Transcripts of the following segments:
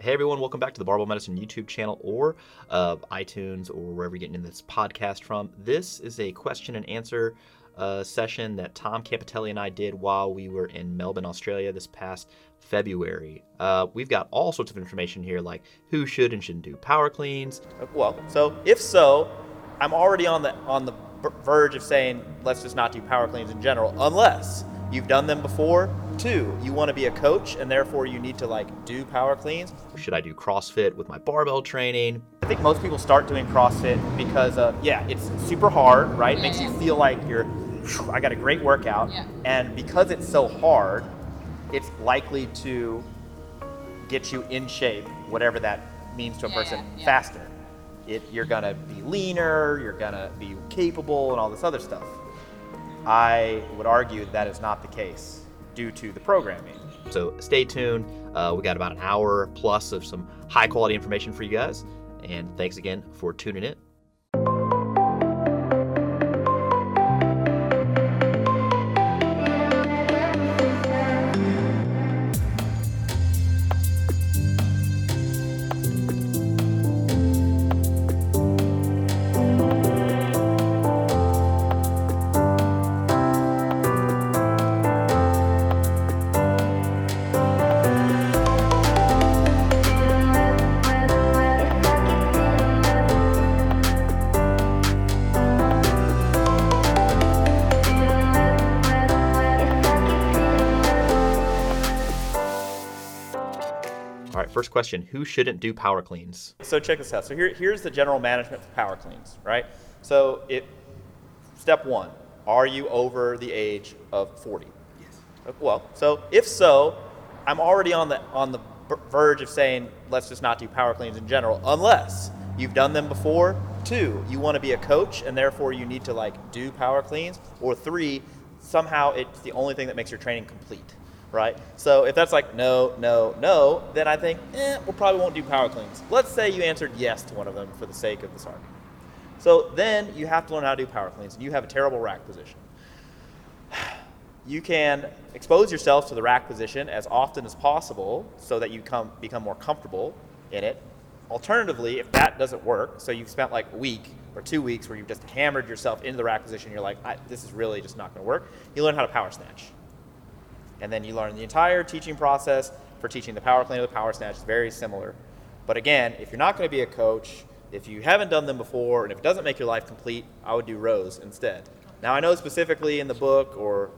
Hey everyone, welcome back to the Barbell Medicine YouTube channel or iTunes or wherever you're getting this podcast from. This is a question and answer session that Tom Campitelli and I did while we were in Melbourne, Australia this past February. We've got all sorts of information here like who should and shouldn't do power cleans. Well, so if so, I'm already on the verge of saying let's just not do power cleans in general unless you've done them before. Two, you want to be a coach and therefore you need to do power cleans. Should I do CrossFit with my barbell training? I think most people start doing CrossFit because it's super hard, right? Yeah, makes you feel like I got a great workout. Yeah. And because it's so hard, it's likely to get you in shape, whatever that means to a person, faster. You're gonna be leaner, you're gonna be capable and all this other stuff. I would argue that is not the case due to the programming. So stay tuned. We got about an hour plus of some high quality information for you guys. And thanks again for tuning in. First question, who shouldn't do power cleans? So check this out. So here's the general management for power cleans, right? So step one, are you over the age of 40? Yes. Well, so if so, I'm already on the verge of saying, let's just not do power cleans in general, unless you've done them before. Two, you want to be a coach and therefore you need to do power cleans. Or three, somehow it's the only thing that makes your training complete. Right? So if that's no, then I think, we probably won't do power cleans. Let's say you answered yes to one of them for the sake of this argument. So then you have to learn how to do power cleans, and you have a terrible rack position. You can expose yourself to the rack position as often as possible so that you become more comfortable in it. Alternatively, if that doesn't work, so you've spent a week or 2 weeks where you've just hammered yourself into the rack position, you're this is really just not going to work, you learn how to power snatch. And then you learn the entire teaching process for teaching the power clean or the power snatch is very similar. But again, if you're not going to be a coach, if you haven't done them before, and if it doesn't make your life complete, I would do rows instead. Now I know specifically in the book or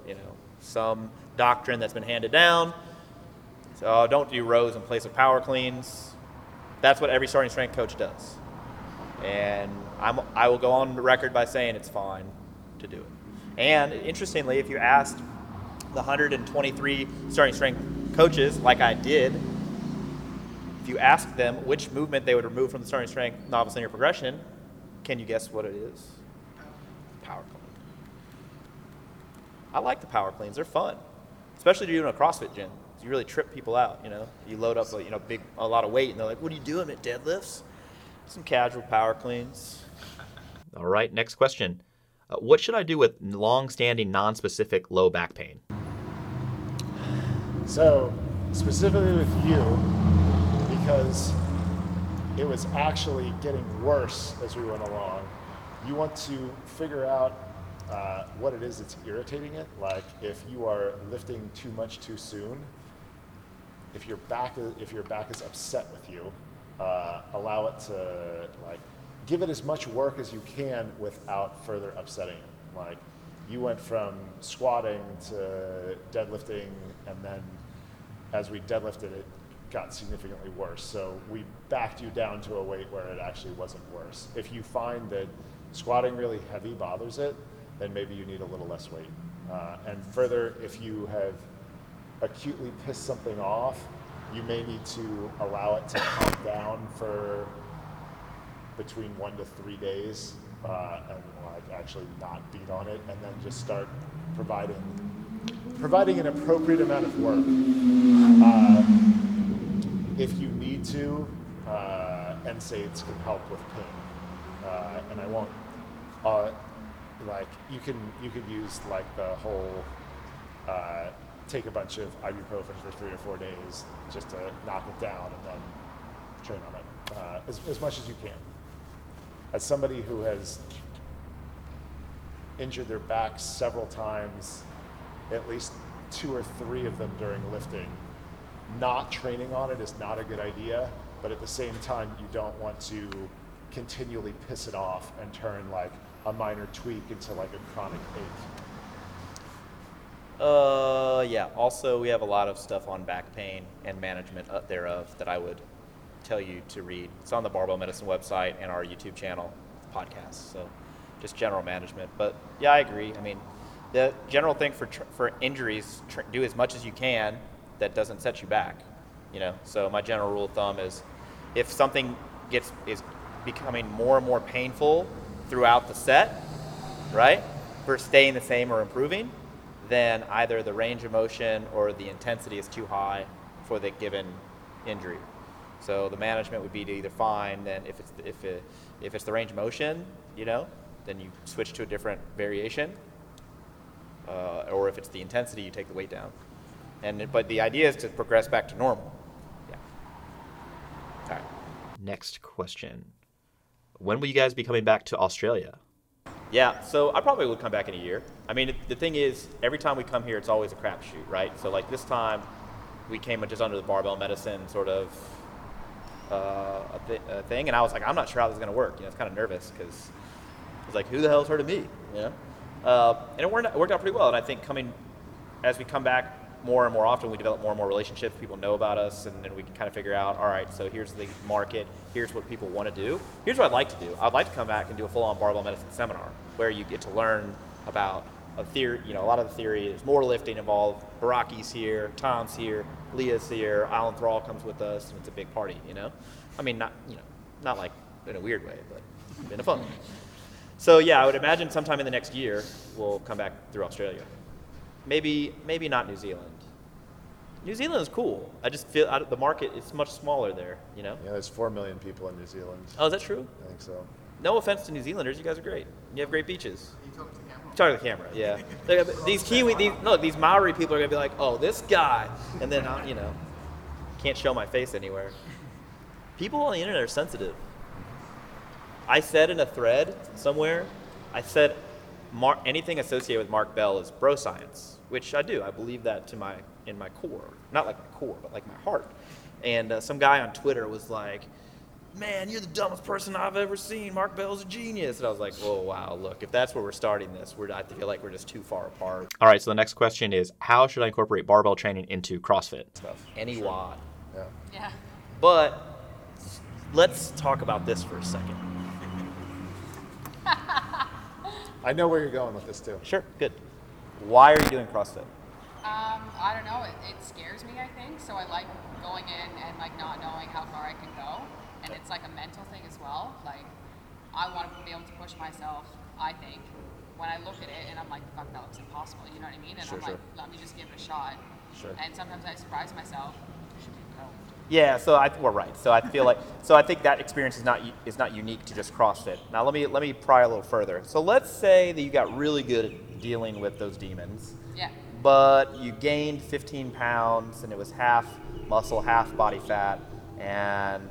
some doctrine that's been handed down, so don't do rows in place of power cleans. That's what every starting strength coach does. And I will go on the record by saying it's fine to do it. And interestingly, if you asked the 123 starting strength coaches, like I did, if you ask them which movement they would remove from the starting strength novice linear progression, can you guess what it is? Power clean. I like the power cleans. They're fun, especially if you're doing a CrossFit gym. You really trip people out. You load up a lot of weight, and they're like, "What are you doing at deadlifts?" Some casual power cleans. All right, next question. What should I do with long-standing, non-specific low back pain? So, specifically with you, because it was actually getting worse as we went along, you want to figure out what it is that's irritating it. Like if you are lifting too much too soon, if your back is upset with you, allow it to give it as much work as you can without further upsetting it. You went from squatting to deadlifting, and then as we deadlifted, it got significantly worse. So we backed you down to a weight where it actually wasn't worse. If you find that squatting really heavy bothers it, then maybe you need a little less weight. And further, if you have acutely pissed something off, you may need to allow it to calm down for between 1 to 3 days and actually not beat on it, and then just start providing an appropriate amount of work. If you need to, NSAIDs can help with pain. And I won't, you could use the whole, take a bunch of ibuprofen for 3 or 4 days just to knock it down and then train on it as much as you can. As somebody who has injured their back several times, at least 2 or 3 of them during lifting, not training on it is not a good idea, but at the same time, you don't want to continually piss it off and turn like a minor tweak into like a chronic ache. Yeah, also we have a lot of stuff on back pain and management thereof that I would tell you to read. It's on the Barbell Medicine website and our YouTube channel, podcasts, so just general management. But yeah, I agree. I mean, the general thing for injuries, do as much as you can that doesn't set you back, you know? So my general rule of thumb is if something is becoming more and more painful throughout the set, right, versus staying the same or improving, then either the range of motion or the intensity is too high for the given injury. So the management would be to either find, then if it's the range of motion, you know, then you switch to a different variation, or if it's the intensity, you take the weight down. But the idea is to progress back to normal. Yeah. All right. Next question. When will you guys be coming back to Australia? Yeah, so I probably would come back in a year. I mean, the thing is, every time we come here, it's always a crapshoot, right? So like this time, we came just under the Barbell Medicine sort of thing, and I was like, I'm not sure how this is gonna work. You know, it's kind of nervous because it's like, who the hell's heard of me? You know? And it worked out pretty well. And I think as we come back more and more often, we develop more and more relationships. People know about us, and then we can kind of figure out, all right, so here's the market, here's what people want to do, here's what I'd like to do. I'd like to come back and do a full-on Barbell Medicine seminar where you get to learn about a theory, you know, a lot of the theory. There's more lifting involved. Baraki's here, Tom's here, Leah's here, Alan Thrall comes with us, and it's a big party, you know? I mean, not like in a weird way, but it's been a fun. So yeah, I would imagine sometime in the next year, we'll come back through Australia. Maybe not New Zealand. New Zealand is cool. I just feel the market is much smaller there, you know? Yeah, there's 4 million people in New Zealand. Oh, is that true? I think so. No offense to New Zealanders, you guys are great. You have great beaches. You talk to the camera. Talk to the camera, yeah. These Maori people are gonna be like, oh, this guy. And then, you know, can't show my face anywhere. People on the internet are sensitive. I said in a thread somewhere, I said, anything associated with Mark Bell is bro science, which I do. I believe that in my core, not like my core, but like my heart. And some guy on Twitter was like, "Man, you're the dumbest person I've ever seen. Mark Bell's a genius." And I was like, "Oh wow, look, if that's where we're starting this, I feel like we're just too far apart." All right. So the next question is, how should I incorporate barbell training into CrossFit? Any WOD. Yeah. Yeah. But let's talk about this for a second. I know where you're going with this too. Sure, good. Why are you doing CrossFit? I don't know. It scares me, I think. So I like going in and like not knowing how far I can go, and it's like a mental thing as well. Like I want to be able to push myself. I think when I look at it and I'm like, "Fuck, that looks impossible." You know what I mean? And sure, I'm like, "Let me just give it a shot." Sure. And sometimes I surprise myself. Yeah, so we're right. So I feel like, so I think that experience is not unique to just CrossFit. Now let me pry a little further. So let's say that you got really good at dealing with those demons. Yeah. But you gained 15 pounds and it was half muscle, half body fat, and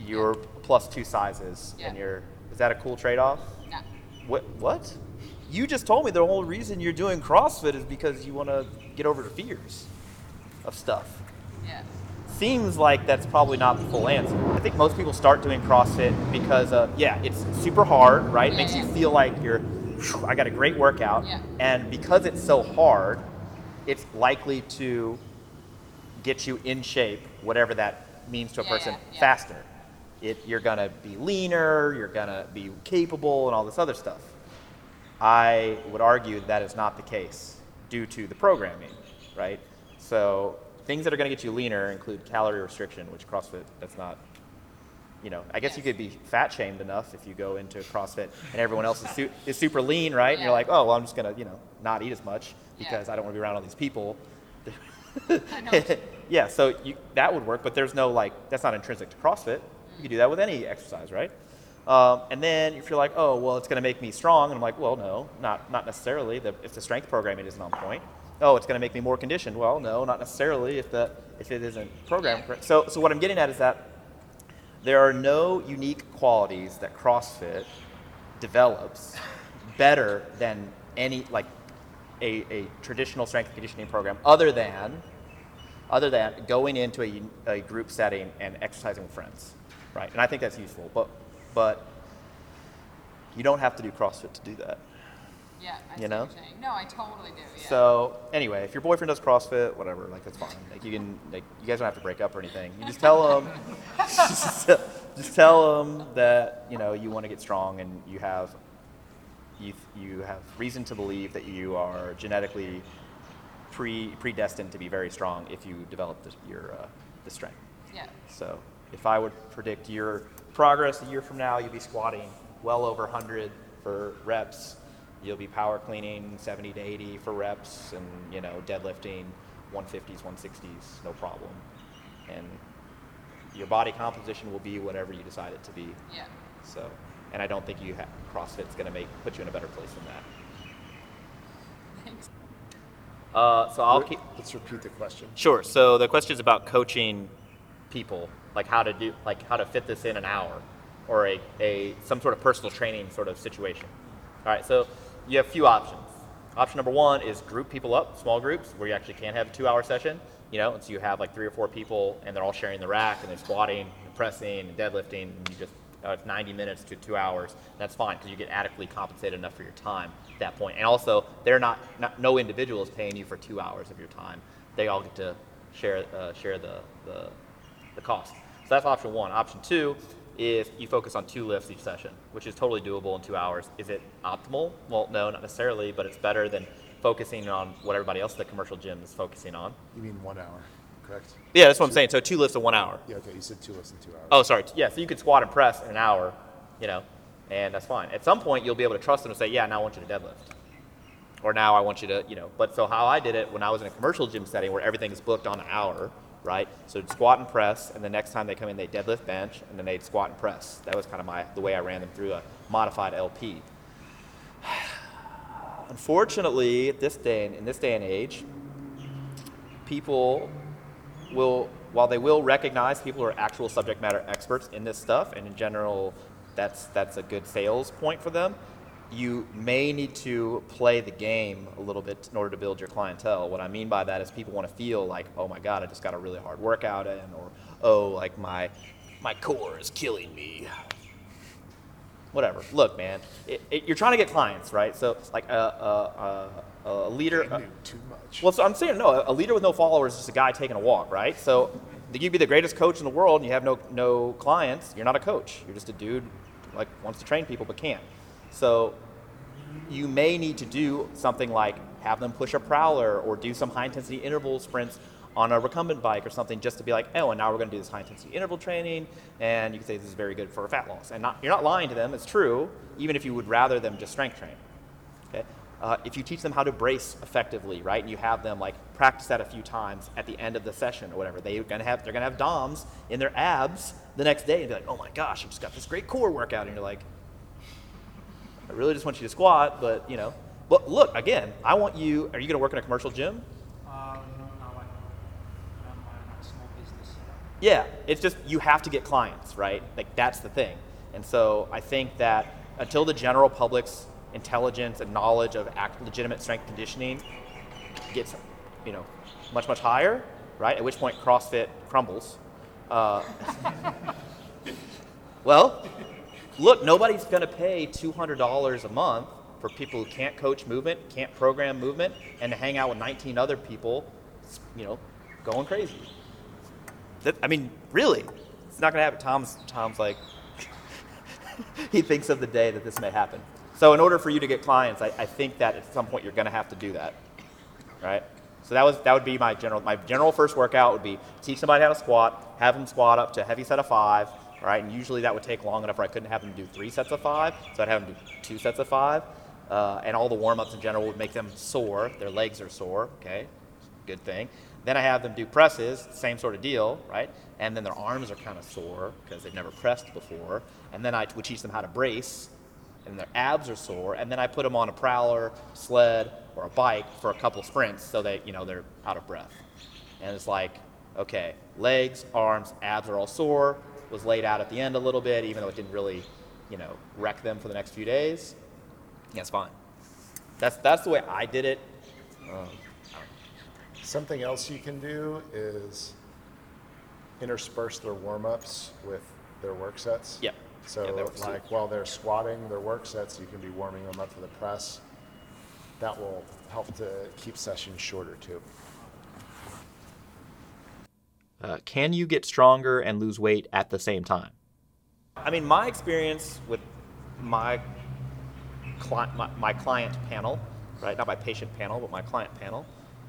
you're plus 2 sizes. Yeah. And is that a cool trade-off? No. What? You just told me the whole reason you're doing CrossFit is because you want to get over the fears of stuff. Yeah. Seems like that's probably not the full answer. I think most people start doing CrossFit because it's super hard, right? Yeah, makes you feel like I got a great workout. Yeah. And because it's so hard, it's likely to get you in shape, whatever that means to a person, faster. You're gonna be leaner, you're gonna be capable and all this other stuff. I would argue that is not the case due to the programming, right? So, things that are going to get you leaner include calorie restriction, which CrossFit, that's not, you know, I guess you could be fat shamed enough if you go into CrossFit and everyone else is super lean, right? Yeah. And you're like, oh, well, I'm just going to, you know, not eat as much because I don't want to be around all these people. I know. Yeah, so that would work, but there's no like, that's not intrinsic to CrossFit. You can do that with any exercise, right? And then if you're like, oh, well, it's going to make me strong. And I'm like, well, no, not necessarily. If the strength programming isn't on point. Oh, it's going to make me more conditioned. Well, no, not necessarily if it isn't programmed correct. So what I'm getting at is that There are no unique qualities that CrossFit develops better than any, like a traditional strength and conditioning program, other than going into a group setting and exercising with friends, right? And I think that's useful, but you don't have to do CrossFit to do that. Yeah, I see what you're saying. No, I totally do. Yeah. So anyway, if your boyfriend does CrossFit, whatever, like that's fine. Like you can, like you guys don't have to break up or anything. You just tell them, just tell them that you know you want to get strong and you have reason to believe that you are genetically predestined to be very strong if you develop the strength. Yeah. So if I would predict your progress a year from now, you'd be squatting well over 100 for reps. You'll be power cleaning 70 to 80 for reps, and you know deadlifting 150s, 160s, no problem. And your body composition will be whatever you decide it to be. Yeah. So, and I don't think CrossFit's going to put you in a better place than that. Thanks. Let's repeat the question. Sure. So the question is about coaching people, like how to fit this in an hour, or a some sort of personal training sort of situation. All right. So you have a few options. Option number one is group people up, small groups, where you actually can have a 2-hour session. You know, and so you have like 3 or 4 people, and they're all sharing the rack, and they're squatting, and pressing, and deadlifting, and you just it's 90 minutes to 2 hours. That's fine because you get adequately compensated enough for your time at that point. And also, they're no individual is paying you for 2 hours of your time. They all get to share the cost. So that's option one. Option two is you focus on 2 lifts each session, which is totally doable in 2 hours. Is it optimal? Well, no, not necessarily, but it's better than focusing on what everybody else at the commercial gym is focusing on. You mean 1 hour, correct? Yeah, that's what I'm saying. So 2 lifts in 1 hour. Yeah, okay, you said 2 lifts in 2 hours. Oh, sorry. Yeah, so you could squat and press in an hour, you know, and that's fine. At some point, you'll be able to trust them to say, yeah, now I want you to deadlift. Or now I want you to, you know. But so how I did it when I was in a commercial gym setting where everything is booked on an hour, right? So they'd squat and press, and the next time they come in, they deadlift, bench, and then they'd squat and press. That was kind of the way I ran them through a modified LP. Unfortunately, in this day and age, people will, while they will recognize people who are actual subject matter experts in this stuff, and in general, that's a good sales point for them. You may need to play the game a little bit in order to build your clientele. What I mean by that is people want to feel like, oh my God, I just got a really hard workout in, or oh, like my core is killing me. Whatever. Look, man, you're trying to get clients, right? So like a leader. I knew too much. Well, so I'm saying no. A leader with no followers is just a guy taking a walk, right? So you'd be the greatest coach in the world, and you have no clients. You're not a coach. You're just a dude like wants to train people but can't. So you may need to do something like have them push a prowler or do some high-intensity interval sprints on a recumbent bike or something just to be like, oh, and now we're going to do this high-intensity interval training, and you can say this is very good for fat loss. And you're not lying to them. It's true, even if you would rather them just strength train. Okay? If you teach them how to brace effectively, right, and you have them like practice that a few times at the end of the session or whatever, they're going to have DOMS in their abs the next day and be like, oh, my gosh, I just got this great core workout. And you're like, I really just want you to squat, but you know. But look, again, I want you. Are you going to work in a commercial gym? No, I'm a small business. Yeah, it's just you have to get clients, right? Like that's the thing. And so I think that until the general public's intelligence and knowledge of legitimate strength conditioning gets, you know, much much higher, right? At which point CrossFit crumbles. Well. Look, nobody's going to pay $200 a month for people who can't coach movement, can't program movement, and to hang out with 19 other people, you know, going crazy. I mean, really, it's not going to happen. Tom's like, he thinks of the day that this may happen. So in order for you to get clients, I think that at some point you're going to have to do that, right? So that would be my general first workout would be teach somebody how to squat, have them squat up to a heavy set of 5, right? And usually that would take long enough where I couldn't have them do 3 sets of 5, so I'd have them do 2 sets of 5, and all the warm-ups in general would make them sore. Their legs are sore, okay, good thing. Then I have them do presses, same sort of deal, right? And then their arms are kind of sore because they've never pressed before. And then I would teach them how to brace, and their abs are sore. And then I put them on a prowler, sled, or a bike for a couple sprints so that, you know, they're out of breath. And it's like, okay, legs, arms, abs are all sore. was laid out at the end a little bit, even though it didn't really, you know, wreck them for the next few days. Yeah, it's fine. That's the way I did it. Something else you can do is intersperse their warm-ups with their work sets. Yeah. So yeah, like while they're squatting their work sets, you can be warming them up for the press. That will help to keep sessions shorter too. Can you get stronger and lose weight at the same time? I mean, my experience with my client panel, right? Not my patient panel, but my client panel,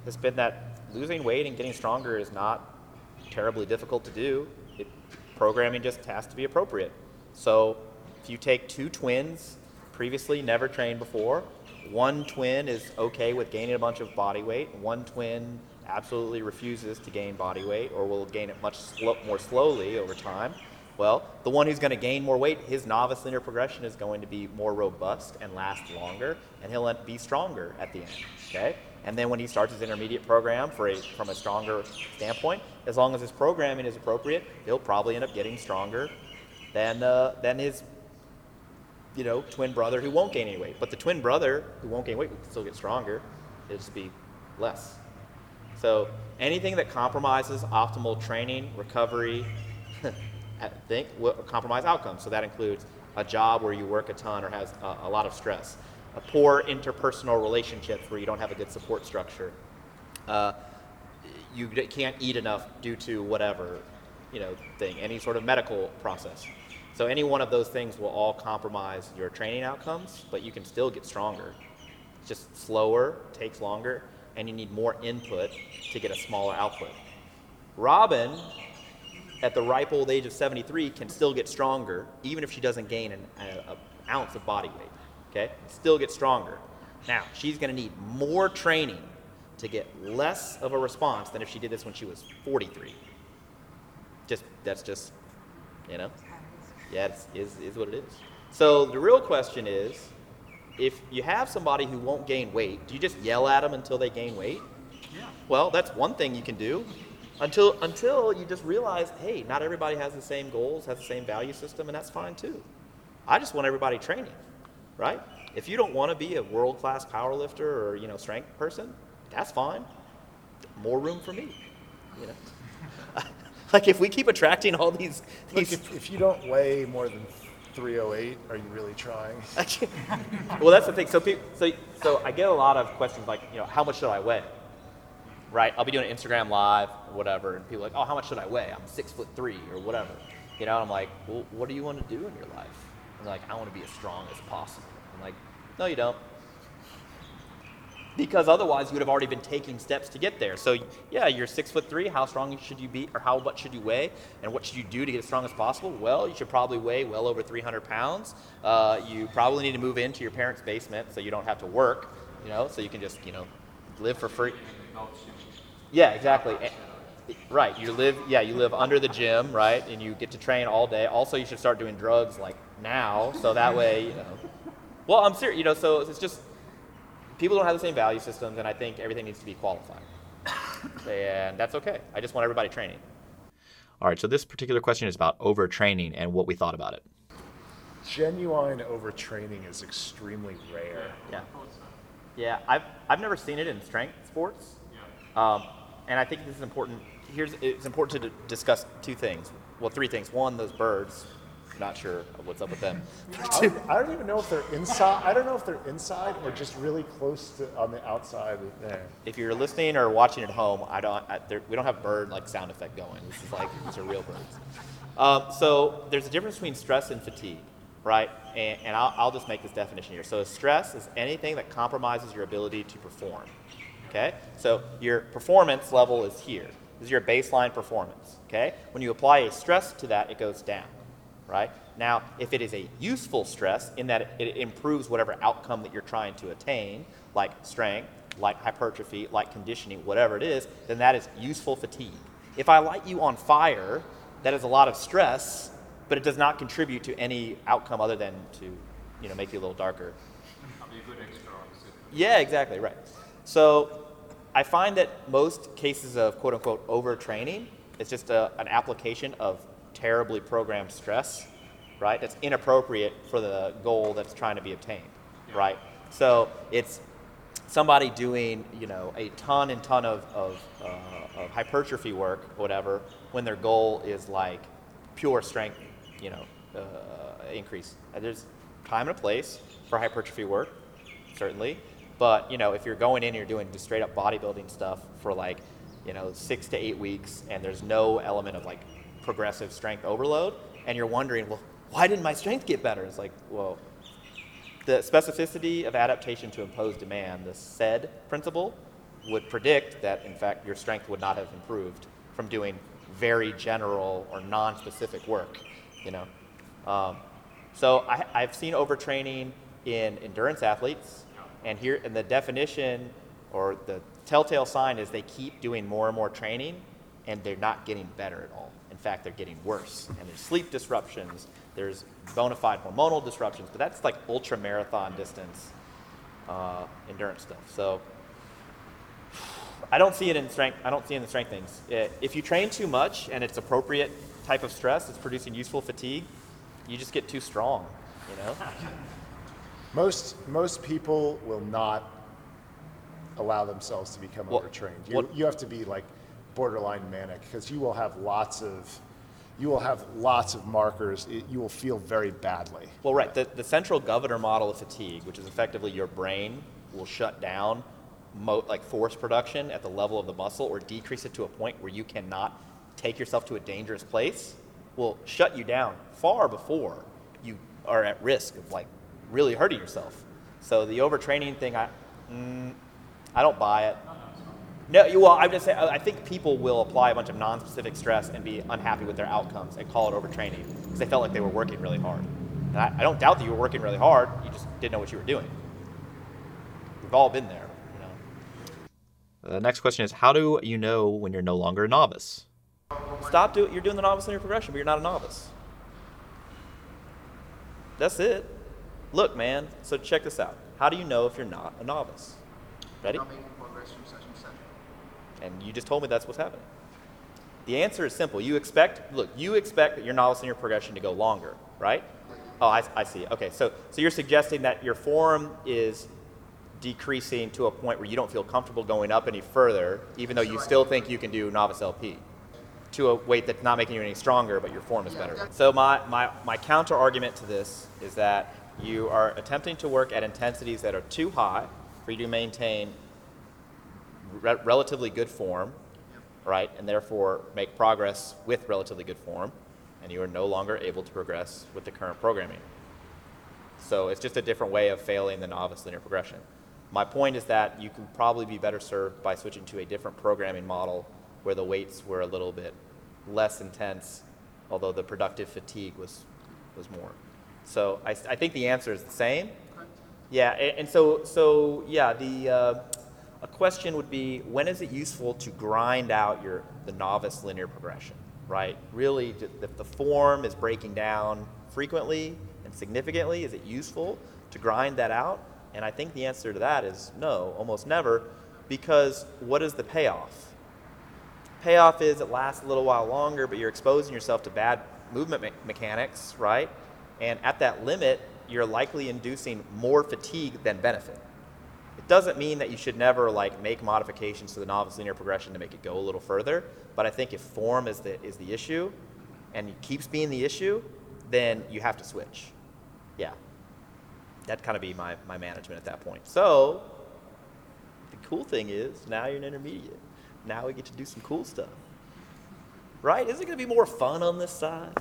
has been that losing weight and getting stronger is not terribly difficult to do. Programming just has to be appropriate. So if you take two twins, previously never trained before, one twin is okay with gaining a bunch of body weight, one twin absolutely refuses to gain body weight or will gain it much more slowly over time, well, the one who's going to gain more weight, his novice linear progression is going to be more robust and last longer, and he'll be stronger at the end, okay? And then when he starts his intermediate program from a stronger standpoint, as long as his programming is appropriate, he'll probably end up getting stronger than his, you know, twin brother who won't gain any weight. But the twin brother who won't gain weight will still get stronger. It'll just be less. So anything that compromises optimal training, recovery, I think will compromise outcomes. So that includes a job where you work a ton or has a lot of stress, a poor interpersonal relationships where you don't have a good support structure, you can't eat enough due to whatever, you know, thing, any sort of medical process. So any one of those things will all compromise your training outcomes, but you can still get stronger. It's just slower, takes longer, and you need more input to get a smaller output. Robin, at the ripe old age of 73, can still get stronger, even if she doesn't gain an ounce of body weight, okay? Still get stronger. Now, she's gonna need more training to get less of a response than if she did this when she was 43. That's just, you know? Yeah, it is what it is. So the real question is, if you have somebody who won't gain weight, do you just yell at them until they gain weight? Yeah. Well, that's one thing you can do until you just realize, hey, not everybody has the same goals, has the same value system, and that's fine too. I just want everybody training, right? If you don't want to be a world-class power lifter or, you know, strength person, that's fine. More room for me, you know? Like, if we keep attracting all these... Look, if you don't weigh more than 308, are you really trying? Well, that's the thing. So I get a lot of questions like, you know, how much should I weigh? Right? I'll be doing an Instagram live or whatever, and people are like, oh, how much should I weigh? I'm 6'3" or whatever. You know, and I'm like, well, what do you want to do in your life? And they're like, I want to be as strong as possible. I'm like, no, you don't. Because otherwise you would have already been taking steps to get there. So yeah, you're 6'3", how strong should you be, or how much should you weigh, and what should you do to get as strong as possible? Well, you should probably weigh well over 300 pounds. You probably need to move into your parents' basement so you don't have to work, you know, so you can just, you know, live for free. Yeah, exactly. Right, you live under the gym, right, and you get to train all day. Also, you should start doing drugs like now, so that way, you know. Well, I'm serious, you know, so it's just, people don't have the same value systems, and I think everything needs to be qualified. And that's okay. I just want everybody training. All right, so this particular question is about overtraining and what we thought about it. Genuine overtraining is extremely rare. Yeah. Yeah, I've never seen it in strength sports. Yeah. And I think this is important. It's important to discuss two things. Well, three things. One, those birds. Not sure what's up with them. I don't even know if they're inside. I don't know if they're inside or just really close to on the outside there. If you're listening or watching at home, we don't have bird like sound effect going. This is like these are real birds. So there's a difference between stress and fatigue, right? And I'll just make this definition here. So stress is anything that compromises your ability to perform. Okay. So your performance level is here. This is your baseline performance. Okay. When you apply a stress to that, it goes down. Right? Now, if it is a useful stress in that it improves whatever outcome that you're trying to attain, like strength, like hypertrophy, like conditioning, whatever it is, then that is useful fatigue. If I light you on fire, that is a lot of stress, but it does not contribute to any outcome other than to, you know, make you a little darker. I'll be a good extra, obviously. Yeah, exactly, right. So I find that most cases of quote-unquote overtraining is just an application of terribly programmed stress, right? That's inappropriate for the goal that's trying to be obtained, right? So it's somebody doing, you know, a ton and ton of hypertrophy work, whatever, when their goal is like pure strength, you know, increase. There's time and a place for hypertrophy work, certainly. But, you know, if you're going in and you're doing just straight up bodybuilding stuff for like, you know, 6 to 8 weeks and there's no element of like progressive strength overload, and you're wondering, well, why didn't my strength get better? It's like, well, the specificity of adaptation to imposed demand, the SAID principle, would predict that, in fact, your strength would not have improved from doing very general or non-specific work, you know. So I've seen overtraining in endurance athletes, and here, and the definition or the telltale sign is they keep doing more and more training, and they're not getting better at all. In fact, they're getting worse, and there's sleep disruptions, there's bona fide hormonal disruptions, but that's like ultra marathon distance endurance stuff. So I don't see it in strength. I don't see it in the strength things. If you train too much and it's appropriate type of stress, it's producing useful fatigue, you just get too strong, you know? Most people will not allow themselves to become overtrained. You have to be like borderline manic, because you will have lots of markers. You will feel very badly. Well, right. The central governor model of fatigue, which is effectively your brain will shut down like force production at the level of the muscle or decrease it to a point where you cannot take yourself to a dangerous place, will shut you down far before you are at risk of like really hurting yourself. So the overtraining thing, I don't buy it. No, well, I'm just saying, I think people will apply a bunch of non-specific stress and be unhappy with their outcomes and call it overtraining because they felt like they were working really hard. And I don't doubt that you were working really hard, you just didn't know what you were doing. We've all been there, you know. The next question is, how do you know when you're no longer a novice? You're doing the novice in your progression, but you're not a novice. That's it. Look, man, so check this out. How do you know if you're not a novice? Ready? And you just told me that's what's happening. The answer is simple. You expect your novice in your progression to go longer, right? Oh, I see. Okay, so you're suggesting that your form is decreasing to a point where you don't feel comfortable going up any further, even though you still think you can do novice LP, to a weight that's not making you any stronger, but your form is better. So my counter argument to this is that you are attempting to work at intensities that are too high for you to maintain relatively good form, right, and therefore make progress with relatively good form, and you are no longer able to progress with the current programming. So it's just a different way of failing the novice linear progression. My point is that you could probably be better served by switching to a different programming model where the weights were a little bit less intense, although the productive fatigue was more. So I think the answer is the same. Yeah, and so yeah, a question would be, when is it useful to grind out the novice linear progression, right? Really, if the form is breaking down frequently and significantly, is it useful to grind that out? And I think the answer to that is no, almost never, because what is the payoff? Payoff is it lasts a little while longer, but you're exposing yourself to bad movement mechanics, right? And at that limit, you're likely inducing more fatigue than benefit. It doesn't mean that you should never like make modifications to the novice linear progression to make it go a little further, but I think if form is the issue and it keeps being the issue, then you have to switch. Yeah, that'd kind of be my management at that point. So the cool thing is now you're an intermediate. Now we get to do some cool stuff, right? Isn't it gonna be more fun on this side,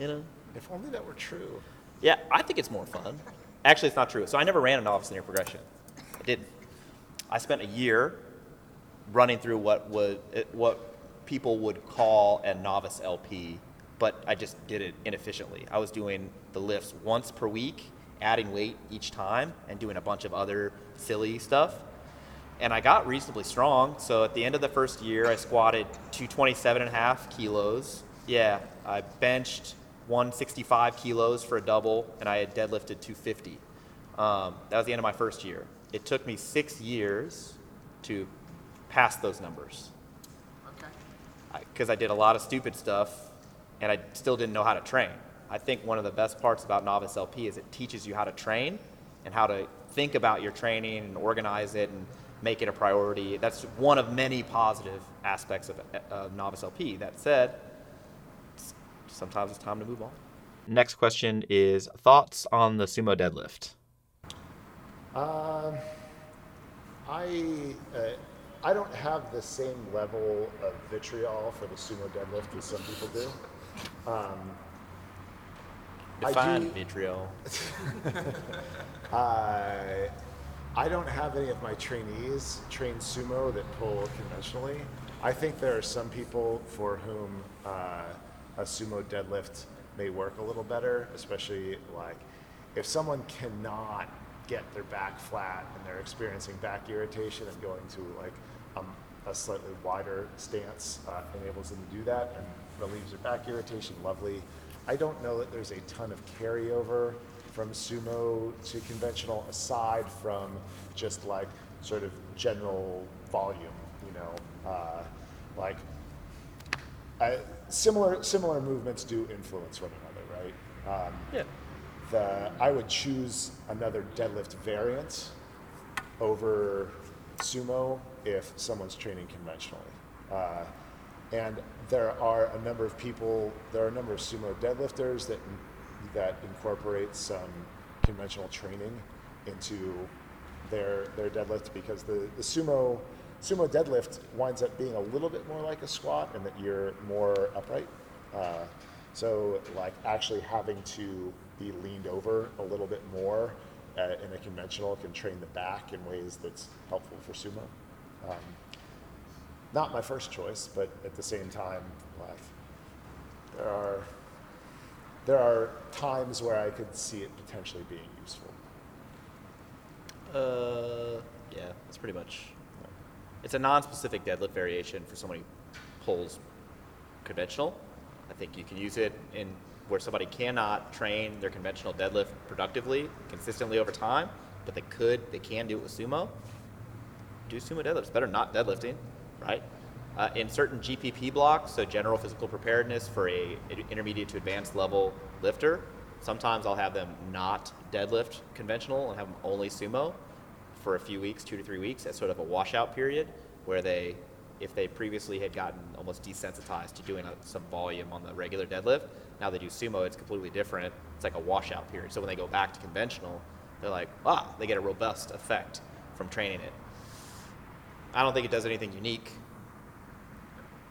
you know? If only that were true. Yeah, I think it's more fun. Actually, it's not true. So I never ran a novice linear progression. I spent a year running through what people would call a novice LP, but I just did it inefficiently. I was doing the lifts once per week, adding weight each time, and doing a bunch of other silly stuff. And I got reasonably strong. So at the end of the first year, I squatted 227.5 kilos. Yeah, I benched 165 kilos for a double, and I had deadlifted 250. That was the end of my first year. It took me 6 years to pass those numbers. Okay. Because I did a lot of stupid stuff and I still didn't know how to train. I think one of the best parts about Novice LP is it teaches you how to train and how to think about your training and organize it and make it a priority. That's one of many positive aspects of Novice LP. That said, sometimes it's time to move on. Next question is thoughts on the sumo deadlift. I don't have the same level of vitriol for the sumo deadlift as some people do. Define vitriol. I don't have any of my trainees train sumo that pull conventionally. I think there are some people for whom a sumo deadlift may work a little better, especially like if someone cannot get their back flat and they're experiencing back irritation and going to like a slightly wider stance enables them to do that and relieves their back irritation, lovely. I don't know that there's a ton of carryover from sumo to conventional aside from just like sort of general volume, you know, like similar movements do influence one another, right? Yeah. I would choose another deadlift variant over sumo if someone's training conventionally. And there are a number of sumo deadlifters that incorporate some conventional training into their deadlift because the sumo deadlift winds up being a little bit more like a squat and that you're more upright. So like actually having to be leaned over a little bit more in a conventional can train the back in ways that's helpful for sumo. Not my first choice, but at the same time, like there are times where I could see it potentially being useful. Yeah, that's pretty much. Yeah. It's a non-specific deadlift variation for somebody who pulls conventional. I think you can use it in where somebody cannot train their conventional deadlift productively, consistently over time, but they can do it with sumo. Do sumo deadlifts, better not deadlifting, right? In certain GPP blocks, so general physical preparedness for a intermediate to advanced level lifter, sometimes I'll have them not deadlift conventional and have them only sumo for a few weeks, 2 to 3 weeks, as sort of a washout period where they, if they previously had gotten almost desensitized to doing some volume on the regular deadlift, now they do sumo, it's completely different. It's like a washout period. So when they go back to conventional, they're like, they get a robust effect from training it. I don't think it does anything unique.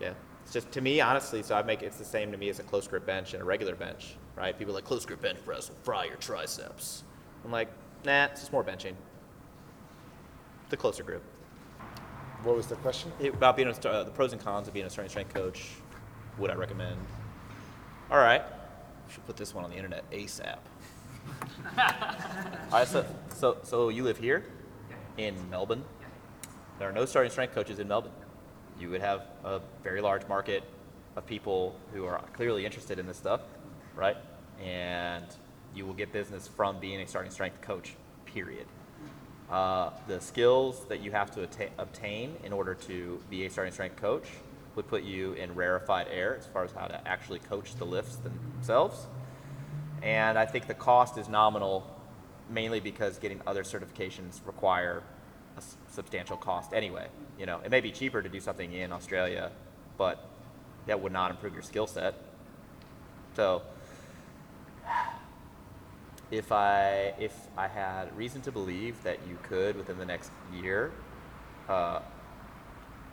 Yeah, it's just to me, honestly, so it's the same to me as a close grip bench and a regular bench, right? People are like, close grip bench press will fry your triceps. I'm like, nah, it's just more benching. The closer grip. What was the question? About being the pros and cons of being a starting strength coach. Would I recommend? All right, we should put this one on the internet ASAP. All right, so you live here in Melbourne. There are no starting strength coaches in Melbourne. You would have a very large market of people who are clearly interested in this stuff, right? And you will get business from being a starting strength coach, period. The skills that you have to obtain in order to be a starting strength coach would put you in rarefied air as far as how to actually coach the lifts themselves. And I think the cost is nominal, mainly because getting other certifications require a substantial cost anyway. You know, it may be cheaper to do something in Australia, but that would not improve your skill set. So if I had reason to believe that you could, within the next year,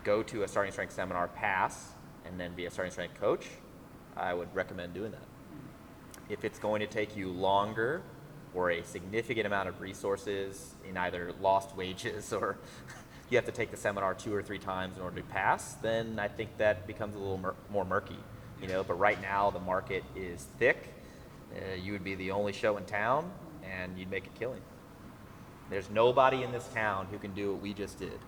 go to a starting strength seminar, pass, and then be a starting strength coach, I would recommend doing that. If it's going to take you longer or a significant amount of resources in either lost wages or you have to take the seminar 2 or 3 times in order to pass, then I think that becomes a little more murky, you know. But right now the market is thick. You would be the only show in town and you'd make a killing. There's nobody in this town who can do what we just did.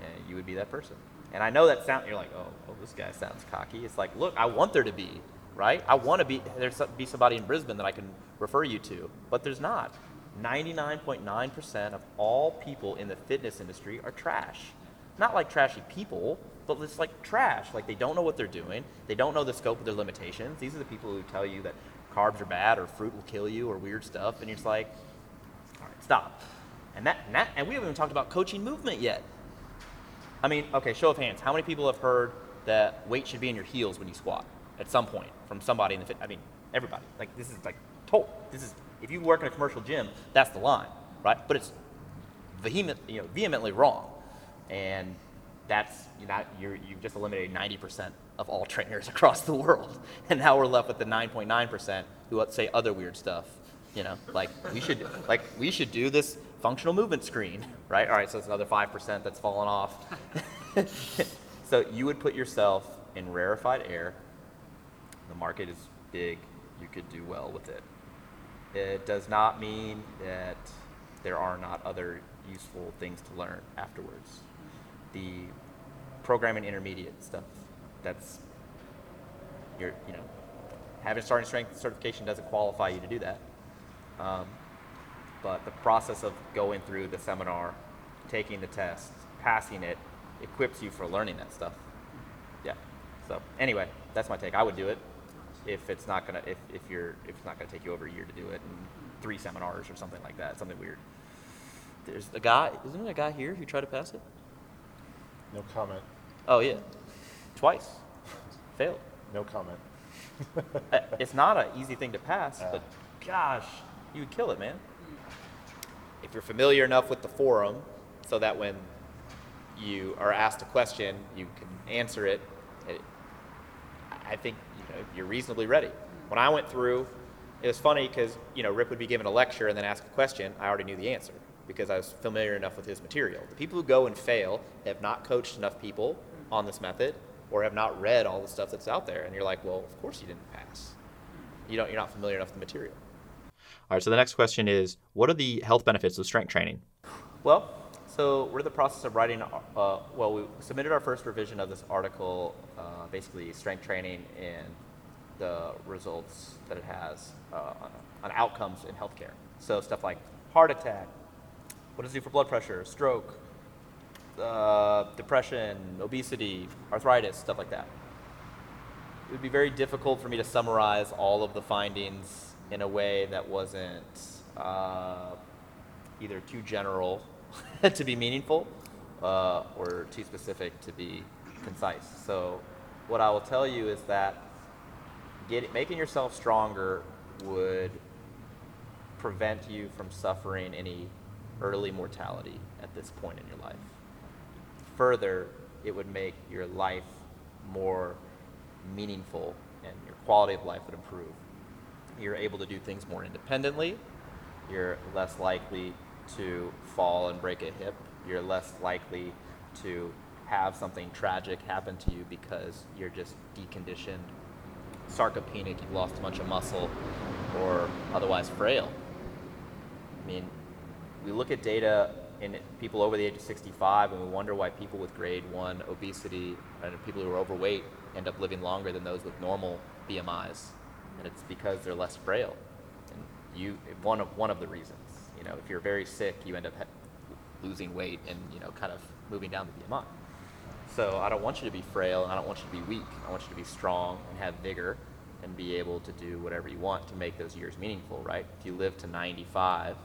And you would be that person. And I know that you're like, oh, this guy sounds cocky. It's like, look, I want there to be, right? I want to be, there's somebody in Brisbane that I can refer you to, but there's not. 99.9% of all people in the fitness industry are trash. Not like trashy people, but it's like trash. Like, they don't know what they're doing. They don't know the scope of their limitations. These are the people who tell you that carbs are bad or fruit will kill you or weird stuff, and you're just like, all right, stop. And we haven't even talked about coaching movement yet. I mean, okay, show of hands. How many people have heard that weight should be in your heels when you squat at some point from somebody in the fit? I mean, everybody. Like, this is like total. This is, if you work in a commercial gym, that's the line, right? But it's vehemently wrong. And that's, you've just eliminated 90% of all trainers across the world. And now we're left with the 9.9% who say other weird stuff. You know, like, we should do this functional movement screen, right? All right, so it's another 5% that's fallen off. So you would put yourself in rarefied air. The market is big. You could do well with it. It does not mean that there are not other useful things to learn afterwards. The programming intermediate stuff, that's having starting strength certification doesn't qualify you to do that. But the process of going through the seminar, taking the test, passing it, equips you for learning that stuff. Yeah. So anyway, that's my take. I would do it if it's not gonna take you over a year to do it and 3 seminars or something like that, something weird. There's a guy. Isn't there a guy here who tried to pass it? No comment. Oh yeah, twice, failed. No comment. It's not an easy thing to pass, but gosh, you would kill it, man. If you're familiar enough with the forum so that when you are asked a question, you can answer it, I think you're reasonably ready. When I went through, it was funny because Rip would be given a lecture and then ask a question. I already knew the answer because I was familiar enough with his material. The people who go and fail have not coached enough people on this method or have not read all the stuff that's out there. And you're like, well, of course you didn't pass. You're not familiar enough with the material. All right, so the next question is, what are the health benefits of strength training? Well, so we're in the process of writing, we submitted our first revision of this article, basically strength training and the results that it has on outcomes in healthcare. So stuff like heart attack, what does it do for blood pressure, stroke, depression, obesity, arthritis, stuff like that. It would be very difficult for me to summarize all of the findings in a way that wasn't either too general to be meaningful or too specific to be concise. So what I will tell you is that making yourself stronger would prevent you from suffering any early mortality at this point in your life. Further, it would make your life more meaningful and your quality of life would improve. You're able to do things more independently. You're less likely to fall and break a hip. You're less likely to have something tragic happen to you because you're just deconditioned, sarcopenic, you've lost a bunch of muscle, or otherwise frail. I mean, we look at data in people over the age of 65 and we wonder why people with grade 1 obesity and people who are overweight end up living longer than those with normal BMIs. And it's because they're less frail, and one of the reasons. If you're very sick, you end up losing weight and kind of moving down the BMI. So I don't want you to be frail, and I don't want you to be weak. I want you to be strong and have vigor, and be able to do whatever you want to make those years meaningful, right? If you live to 95,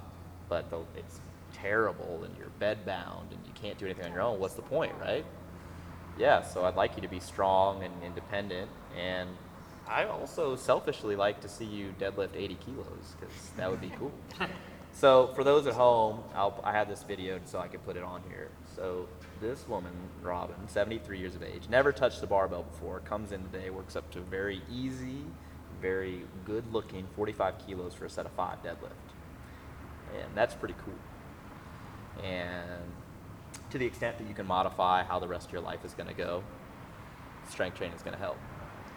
but it's terrible and you're bedbound and you can't do anything on your own, what's the point, right? Yeah. So I'd like you to be strong and independent and. I also selfishly like to see you deadlift 80 kilos because that would be cool. So for those at home, I have this video so I can put it on here. So this woman, Robin, 73 years of age, never touched the barbell before, comes in today, works up to a very easy, very good looking 45 kilos for a set of 5 deadlift. And that's pretty cool. And to the extent that you can modify how the rest of your life is going to go, strength training is going to help.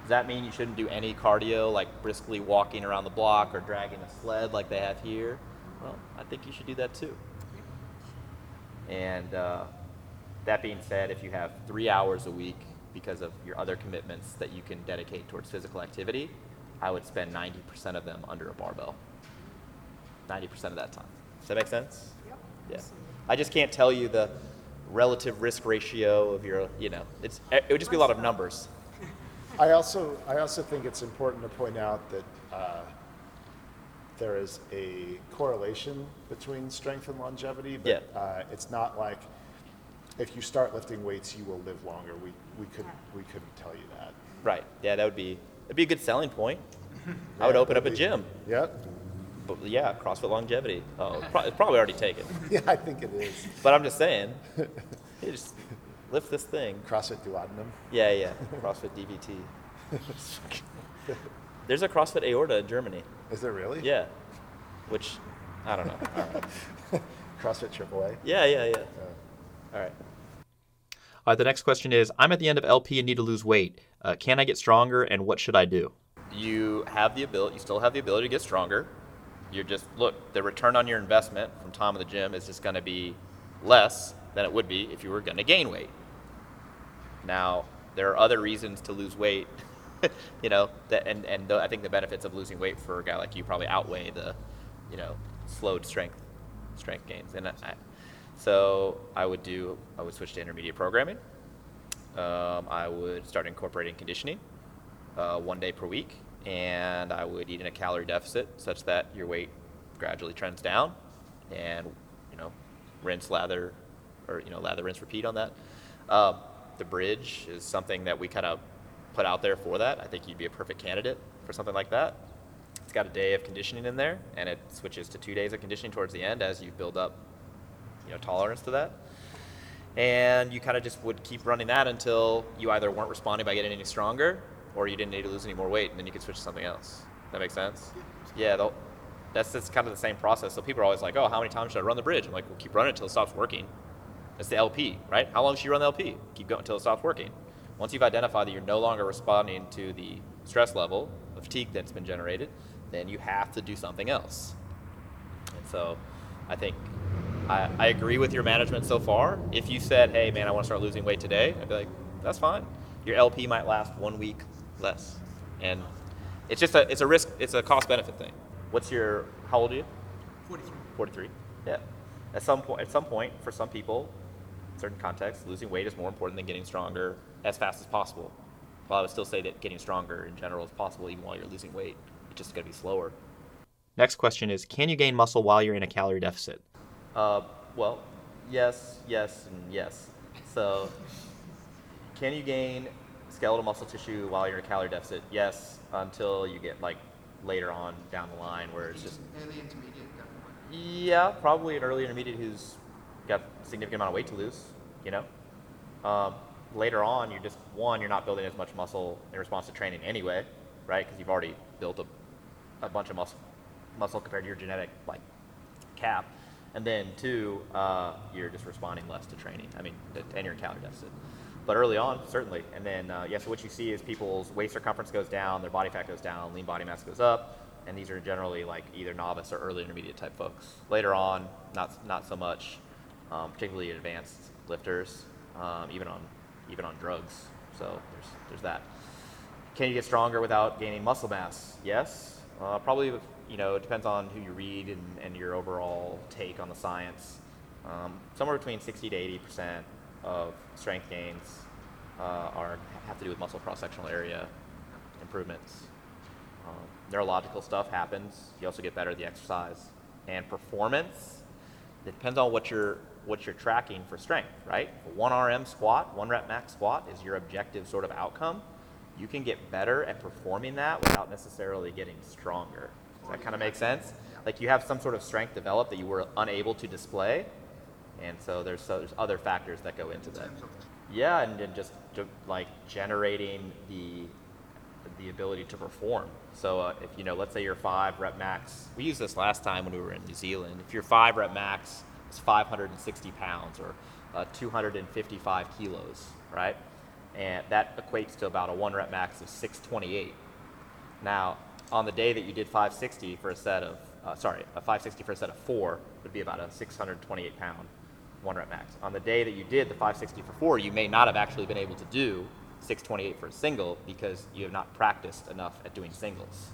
Does that mean you shouldn't do any cardio, like briskly walking around the block or dragging a sled like they have here? Well, I think you should do that too. And that being said, if you have 3 hours a week because of your other commitments that you can dedicate towards physical activity, I would spend 90% of them under a barbell. 90% of that time. Does that make sense? Yep. Yeah. I just can't tell you the relative risk ratio of your, you know, it's, it would just be a lot of numbers. I also think it's important to point out that there is a correlation between strength and longevity, but yeah. It's not like if you start lifting weights, you will live longer. We couldn't tell you that. Right. Yeah, that would be, it'd be a good selling point. Yeah, I would open up a gym. Yeah. But yeah, CrossFit longevity. Oh, probably already taken. Yeah, I think it is. But I'm just saying, you just lift this thing. CrossFit duodenum. Yeah, yeah. CrossFit DVT. There's a CrossFit aorta in Germany. Is there really? Yeah. Which, I don't know. All right. CrossFit AAA. Yeah, yeah, yeah. All right. All right, the next question is, I'm at the end of LP and need to lose weight. Can I get stronger, and what should I do? You have the ability, you still have the ability to get stronger. You're just, look, the return on your investment from Tom in the gym is just going to be less than it would be if you were going to gain weight. Now, there are other reasons to lose weight, you know, that, and I think the benefits of losing weight for a guy like you probably outweigh the, you know, slowed strength gains. And I would switch to intermediate programming. I would start incorporating conditioning 1 day per week, and I would eat in a calorie deficit such that your weight gradually trends down, and, you know, rinse, lather, or, you know, lather, rinse, repeat on that. The bridge is something that we kind of put out there for that. I think you'd be a perfect candidate for something like that. It's got a day of conditioning in there, and it switches to 2 days of conditioning towards the end as you build up, you know, tolerance to that. And you kind of just would keep running that until you either weren't responding by getting any stronger, or you didn't need to lose any more weight, and then you could switch to something else. That makes sense? Yeah, that's kind of the same process. So people are always like, oh, how many times should I run the bridge? I'm like, well, keep running until it stops working. That's the LP, right? How long should you run the LP? Keep going until it stops working. Once you've identified that you're no longer responding to the stress level of fatigue that's been generated, then you have to do something else. And so I think I agree with your management so far. If you said, hey, man, I want to start losing weight today, I'd be like, that's fine. Your LP might last 1 week less. And it's just a risk, it's a cost benefit thing. How old are you? 43. 43. Yeah. At some point, for some people, in certain contexts, losing weight is more important than getting stronger as fast as possible. Well, I would still say that getting stronger in general is possible even while you're losing weight. It's just going to be slower. Next question is, can you gain muscle while you're in a calorie deficit? Well, yes, yes, and yes. So, can you gain skeletal muscle tissue while you're in a calorie deficit? Yes, until you get like later on down the line where it's just early intermediate, definitely. Yeah, probably an early intermediate who's got a significant amount of weight to lose, you know. Later on, you're just, one, you're not building as much muscle in response to training anyway, right? Because you've already built a bunch of muscle compared to your genetic like cap, and then two, you're just responding less to training. I mean, and you're in calorie deficit. But early on, certainly. And then, yeah, so what you see is people's waist circumference goes down, their body fat goes down, lean body mass goes up, and these are generally like either novice or early intermediate type folks. Later on, not so much, particularly advanced lifters, even on drugs. So there's that. Can you get stronger without gaining muscle mass? Yes, probably. You know, it depends on who you read and your overall take on the science. Somewhere between 60 to 80%. Of strength gains have to do with muscle cross-sectional area improvements. Neurological stuff happens. You also get better at the exercise. And performance, it depends on what you're tracking for strength, right? A 1RM squat, 1 rep max squat is your objective sort of outcome. You can get better at performing that without necessarily getting stronger. Does that kind of make sense? Like you have some sort of strength developed that you were unable to display. And so there's other factors that go into that. Yeah, and then just like generating the ability to perform. So if you know, let's say your 5 rep max, we used this last time when we were in New Zealand. If your 5 rep max is 560 pounds or 255 kilos, right? And that equates to about a 1 rep max of 628. Now, on the day that you did 560 for a set of, a 560 for a set of 4 would be about a 628 pound 1 rep max. On the day that you did the 560 for 4, you may not have actually been able to do 628 for a single because you have not practiced enough at doing singles.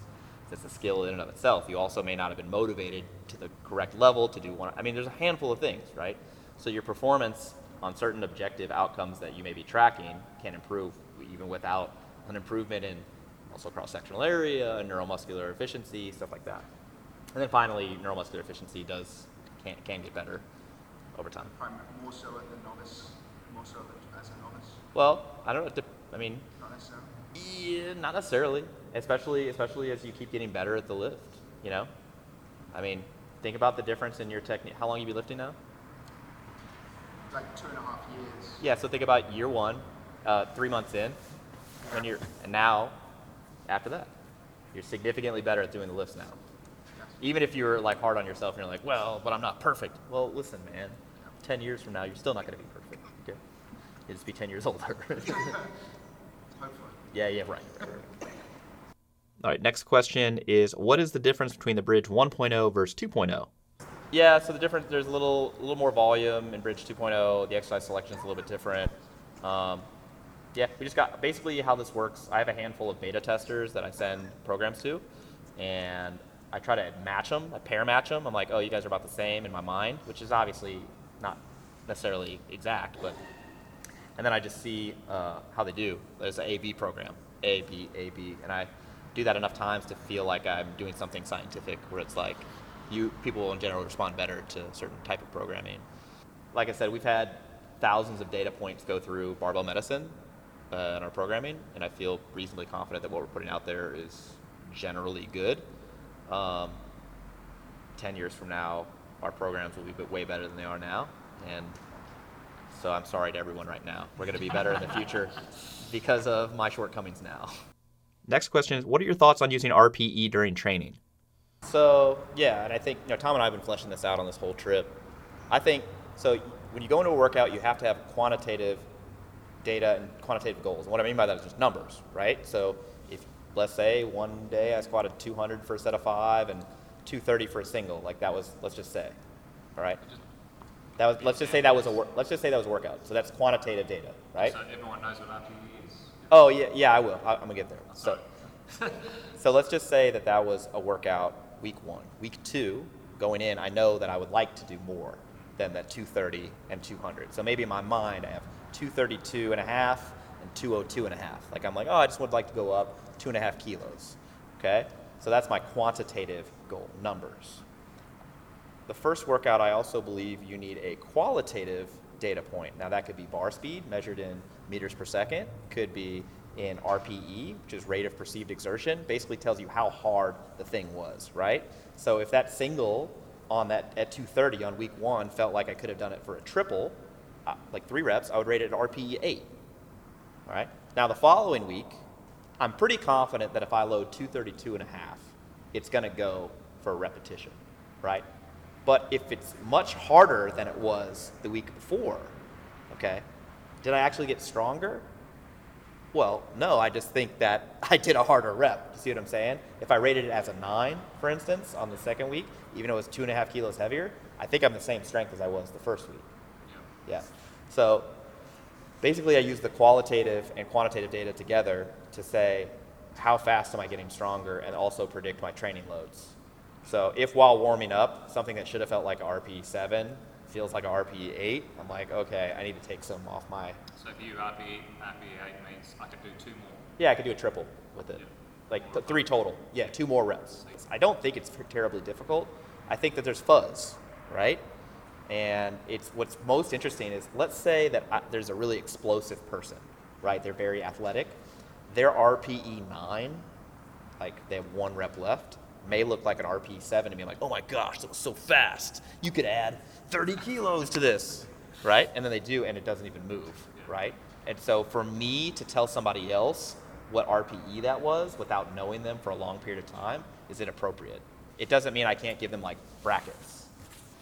That's a skill in and of itself. You also may not have been motivated to the correct level to do one. I mean, there's a handful of things, right? So your performance on certain objective outcomes that you may be tracking can improve even without an improvement in also cross-sectional area, neuromuscular efficiency, stuff like that. And then finally, neuromuscular efficiency can get better over time. More so at the novice, more so as a novice? Well, I don't know. Not necessarily. Yeah, not necessarily. Especially as you keep getting better at the lift. You know, I mean, think about the difference in your technique. How long you be lifting now? Like 2.5 years. Yeah. So think about year one, 3 months in, when you're, and now, after that, you're significantly better at doing the lifts now. Even if you're like hard on yourself and you're like, well, but I'm not perfect. Well, listen, man, 10 years from now, you're still not going to be perfect. Okay? You'll just be 10 years older. Hopefully. Yeah, right. All right, next question is, what is the difference between the Bridge 1.0 versus 2.0? Yeah, so the difference, there's a little more volume in Bridge 2.0. The exercise selection is a little bit different. We just got, basically how this works, I have a handful of beta testers that I send programs to, and I try to match them, I pair match them. I'm like, oh, you guys are about the same in my mind, which is obviously not necessarily exact, but, and then I just see how they do. There's an A-B program, A-B, and I do that enough times to feel like I'm doing something scientific where it's like, people in general respond better to a certain type of programming. Like I said, we've had thousands of data points go through Barbell Medicine in our programming, and I feel reasonably confident that what we're putting out there is generally good. 10 years from now, our programs will be way better than they are now, and so I'm sorry to everyone right now. We're going to be better in the future because of my shortcomings now. Next question is, what are your thoughts on using RPE during training? So, yeah, and I think, you know, Tom and I have been fleshing this out on this whole trip. I think, so when you go into a workout, you have to have quantitative data and quantitative goals. And what I mean by that is just numbers, right? So if, let's say one day I squatted 200 for a set of 5 and 230 for a single, like that was, let's just say, all right? That was, let's just say that was a workout. So that's quantitative data, right? So everyone knows what RPE is. Oh yeah, I will. I'm gonna get there. So, so let's just say that was a workout week one. Week two, going in, I know that I would like to do more than that 230 and 200. So maybe in my mind I have 232 and a half and 202 and a half. Like I'm like, oh, I just would like to go up 2.5 kilos. Okay, so that's my quantitative goal, numbers. The first workout, I also believe you need a qualitative data point. Now that could be bar speed measured in meters per second, could be in RPE, which is rate of perceived exertion, basically tells you how hard the thing was, right? So if that single at 230 on week one felt like I could have done it for a triple, like 3 reps, I would rate it at RPE 8, all right? Now the following week, I'm pretty confident that if I load 232 and a half, it's gonna go for a repetition, right? But if it's much harder than it was the week before, okay, did I actually get stronger? Well, no, I just think that I did a harder rep. You see what I'm saying? If I rated it as a 9, for instance, on the second week, even though it was 2.5 kilos heavier, I think I'm the same strength as I was the first week. Yeah. So basically I use the qualitative and quantitative data together to say how fast am I getting stronger and also predict my training loads. So if while warming up, something that should have felt like an RPE 7 feels like an RPE 8, I'm like, okay, I need to take some off my... So if you RPE 8 means I could do 2 more. Yeah, I could do a triple with it. Yeah. Like 3 total. Yeah, 2 more reps. I don't think it's terribly difficult. I think that there's fuzz, right? And it's what's most interesting is, let's say that there's a really explosive person, right? They're very athletic. Their RPE 9, like they have 1 rep left, may look like an RPE 7 to me. I'm like, oh my gosh, that was so fast. You could add 30 kilos to this, right? And then they do, and it doesn't even move, right? And so for me to tell somebody else what RPE that was without knowing them for a long period of time is inappropriate. It doesn't mean I can't give them like brackets.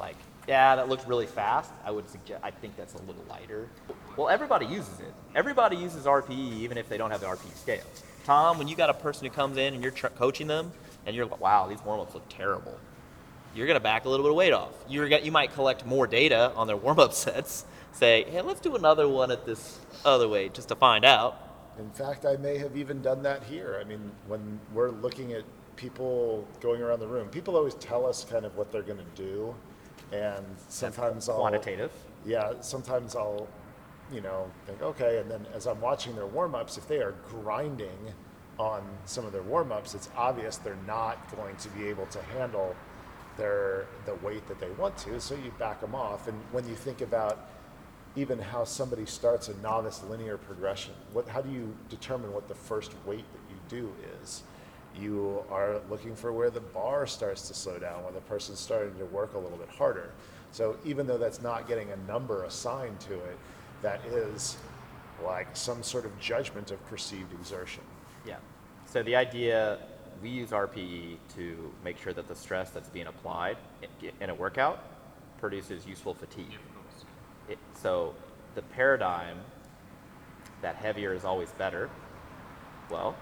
Like, yeah, that looks really fast. I think that's a little lighter. Well, everybody uses it. Everybody uses RPE even if they don't have the RPE scale. Tom, when you got a person who comes in and you're coaching them, and you're like, wow, these warm-ups look terrible. You're gonna back a little bit of weight off. You might collect more data on their warm-up sets, say, hey, let's do another one at this other weight just to find out. In fact, I may have even done that here. I mean, when we're looking at people going around the room, people always tell us kind of what they're gonna do. And sometimes I'll quantitative. Yeah, sometimes I'll, you know, think, okay, and then as I'm watching their warm-ups, if they are grinding on some of their warm-ups, it's obvious they're not going to be able to handle the weight that they want to, so you back them off. And when you think about even how somebody starts a novice linear progression, how do you determine what the first weight that you do is? You are looking for where the bar starts to slow down, where the person's starting to work a little bit harder. So even though that's not getting a number assigned to it, that is like some sort of judgment of perceived exertion. Yeah. So the idea, we use RPE to make sure that the stress that's being applied in a workout produces useful fatigue. So the paradigm that heavier is always better, well,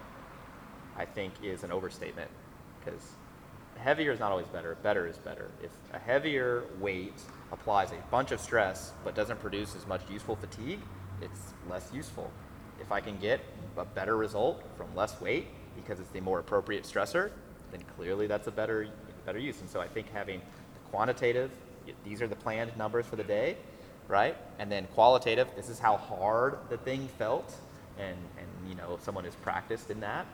I think is an overstatement, because heavier is not always better. Better is better. If a heavier weight applies a bunch of stress but doesn't produce as much useful fatigue, it's less useful. If I can get a better result from less weight because it's the more appropriate stressor, then clearly that's a better use. And so I think having the quantitative, these are the planned numbers for the day, right? And then qualitative, this is how hard the thing felt, and you know, if someone is practiced in that,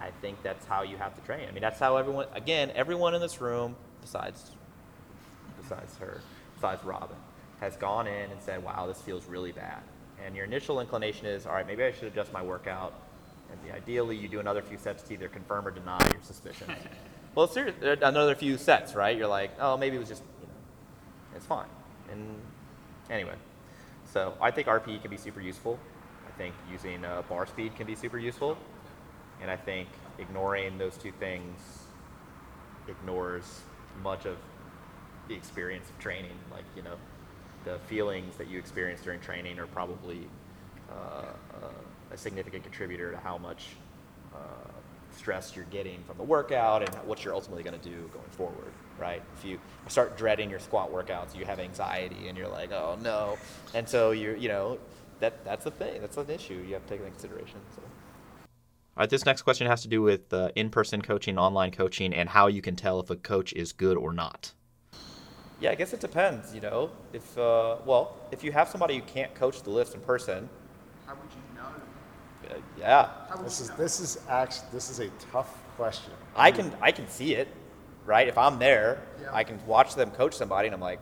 I think that's how you have to train. I mean, that's how everyone, again, everyone in this room, besides Robin, has gone in and said, wow, this feels really bad. And your initial inclination is, all right, maybe I should adjust my workout. And ideally, you do another few sets to either confirm or deny your suspicions. Well, seriously, another few sets, right? You're like, oh, maybe it was just, you know, it's fine. And anyway, so I think RPE can be super useful. I think using bar speed can be super useful. And I think ignoring those two things ignores much of the experience of training. Like, you know, the feelings that you experience during training are probably a significant contributor to how much stress you're getting from the workout and what you're ultimately going to do going forward, right? If you start dreading your squat workouts, you have anxiety and you're like, oh no. And so you know, that's a thing. That's an issue you have to take into consideration. So. All right, this next question has to do with in-person coaching, online coaching, and how you can tell if a coach is good or not. Yeah, I guess it depends, you know. If if you have somebody who can't coach the lifts in person, how would you know? Yeah. This is a tough question. I can see it, right? If I'm there, yeah. I can watch them coach somebody, and I'm like,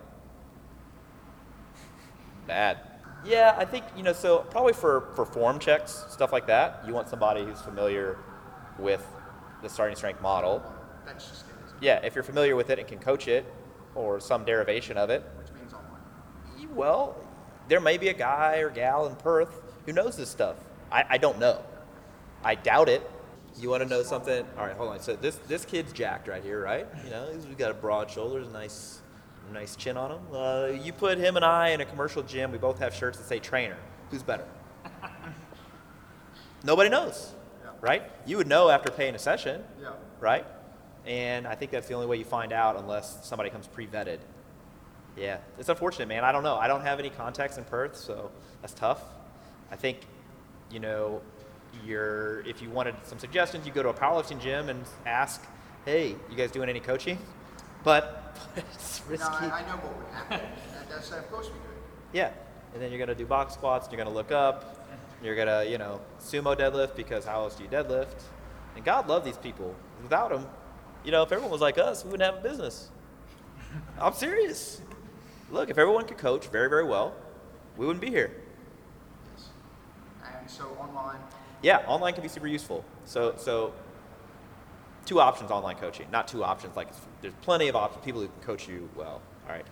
bad. Yeah, I think, you know, so probably for form checks, stuff like that, you want somebody who's familiar with the starting strength model. That's just it. Yeah, if you're familiar with it and can coach it or some derivation of it. Which means online. Well, there may be a guy or gal in Perth who knows this stuff. I don't know. I doubt it. You want to know something? All right, hold on. So this kid's jacked right here, right? You know, he's got a broad shoulders, nice chin on him. You put him and I in a commercial gym, we both have shirts that say trainer. Who's better? Nobody knows, yeah. Right? You would know after paying a session, yeah. Right? And I think that's the only way you find out, unless somebody comes pre-vetted. Yeah, it's unfortunate, man. I don't know. I don't have any contacts in Perth, so that's tough. I think, you know, if you wanted some suggestions, you go to a powerlifting gym and ask, hey, you guys doing any coaching? But it's risky. No, I know what would happen. That's of course we do it. Yeah, and then you're gonna do box squats. You're gonna look up. You're gonna, you know, sumo deadlift, because how else do you deadlift? And God love these people. Without them, you know, if everyone was like us, we wouldn't have a business. I'm serious. Look, if everyone could coach very, very well, we wouldn't be here. Yes. And so online. Yeah, online can be super useful. So. Two options online coaching, not two options. Like, there's plenty of options, people who can coach you well, all right?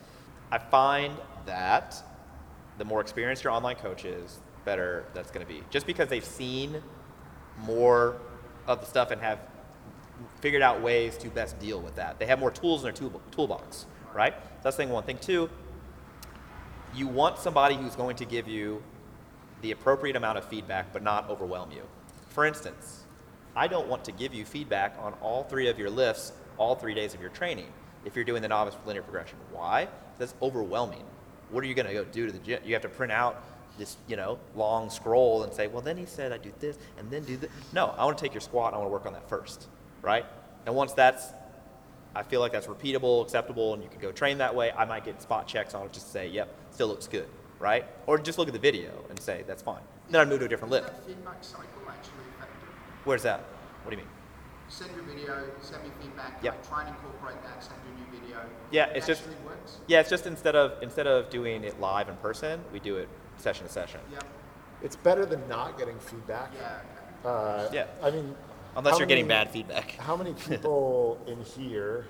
I find that the more experienced your online coach is, the better that's gonna be. Just because they've seen more of the stuff and have figured out ways to best deal with that. They have more tools in their toolbox, right? That's thing one. Thing two, you want somebody who's going to give you the appropriate amount of feedback but not overwhelm you. For instance, I don't want to give you feedback on all three of your lifts, all 3 days of your training, if you're doing the novice linear progression. Why? That's overwhelming. What are you gonna go do to the gym? You have to print out this, you know, long scroll and say, well, then he said I do this and then do this. No, I wanna take your squat and I wanna work on that first, right? And once that's I feel like that's repeatable, acceptable, and you can go train that way, I might get spot checks on it just to say, yep, still looks good, right? Or just look at the video and say, that's fine. Then I'd move to a different lift. Is that feedback cycle actually effective? Where's that? What do you mean? Send your video, send me feedback, yep. Like, try and incorporate that, send your new video. Yeah, it's just, works. Yeah, it's just instead of doing it live in person, we do it session to session. Yep. It's better than not getting feedback. Yeah. Yeah. I mean, unless you're getting bad feedback. How many people in here,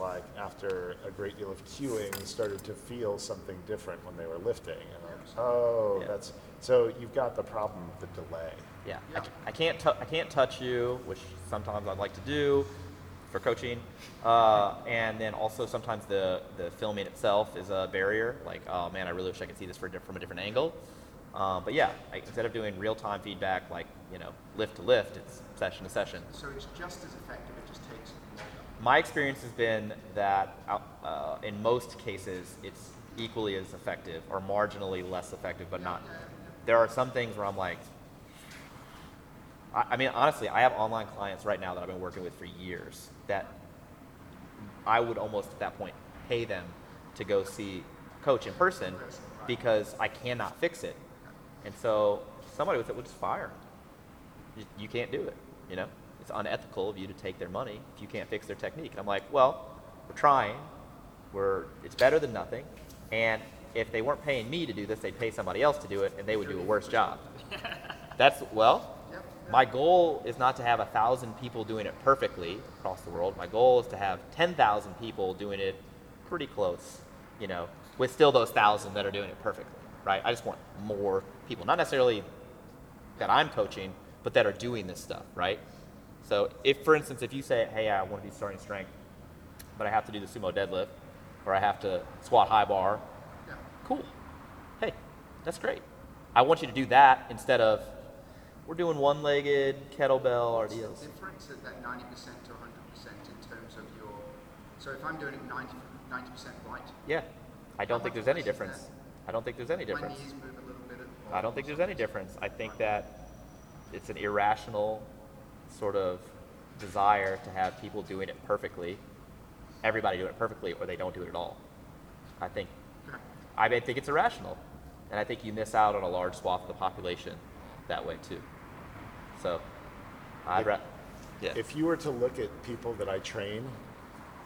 like after a great deal of cueing, started to feel something different when they were lifting? And like, oh, yeah. That's so you've got the problem of the delay. Yeah, yeah. I can't touch you, which sometimes I'd like to do for coaching, and then also sometimes the filming itself is a barrier. Like, oh man, I really wish I could see this from a different angle. But yeah, instead of doing real-time feedback, like, you know, lift to lift, it's session to session. So it's just as effective, it just takes longer. My experience has been that in most cases, it's equally as effective or marginally less effective, but not. There are some things where I'm like, I mean, honestly, I have online clients right now that I've been working with for years that I would almost at that point pay them to go see a coach in person because I cannot fix it. And so somebody with it would just fire them. You can't do it, you know? It's unethical of you to take their money if you can't fix their technique. And I'm like, well, we're trying. It's better than nothing. And if they weren't paying me to do this, they'd pay somebody else to do it, and they would do a worse job. That's, well, my goal is not to have 1,000 people doing it perfectly across the world. My goal is to have 10,000 people doing it pretty close, you know, with still those 1,000 that are doing it perfectly, right? I just want more people, not necessarily that I'm coaching, but that are doing this stuff, right? So if, for instance, if you say, hey, I want to be starting strength, but I have to do the sumo deadlift, or I have to squat high bar, yeah. Cool. Hey, that's great. I want you to do that instead of, we're doing one-legged kettlebell RDLs. What's the difference at that 90% to 100% in terms of your, so if I'm doing it 90% right? Yeah. I don't think there's any difference. I don't think there's any difference. My knees move a little bit at all. I don't think there's any difference. I think that it's an irrational sort of desire to have people doing it perfectly. Everybody doing it perfectly, or they don't do it at all. I think it's irrational. And I think you miss out on a large swath of the population that way too. So if you were to look at people that I train,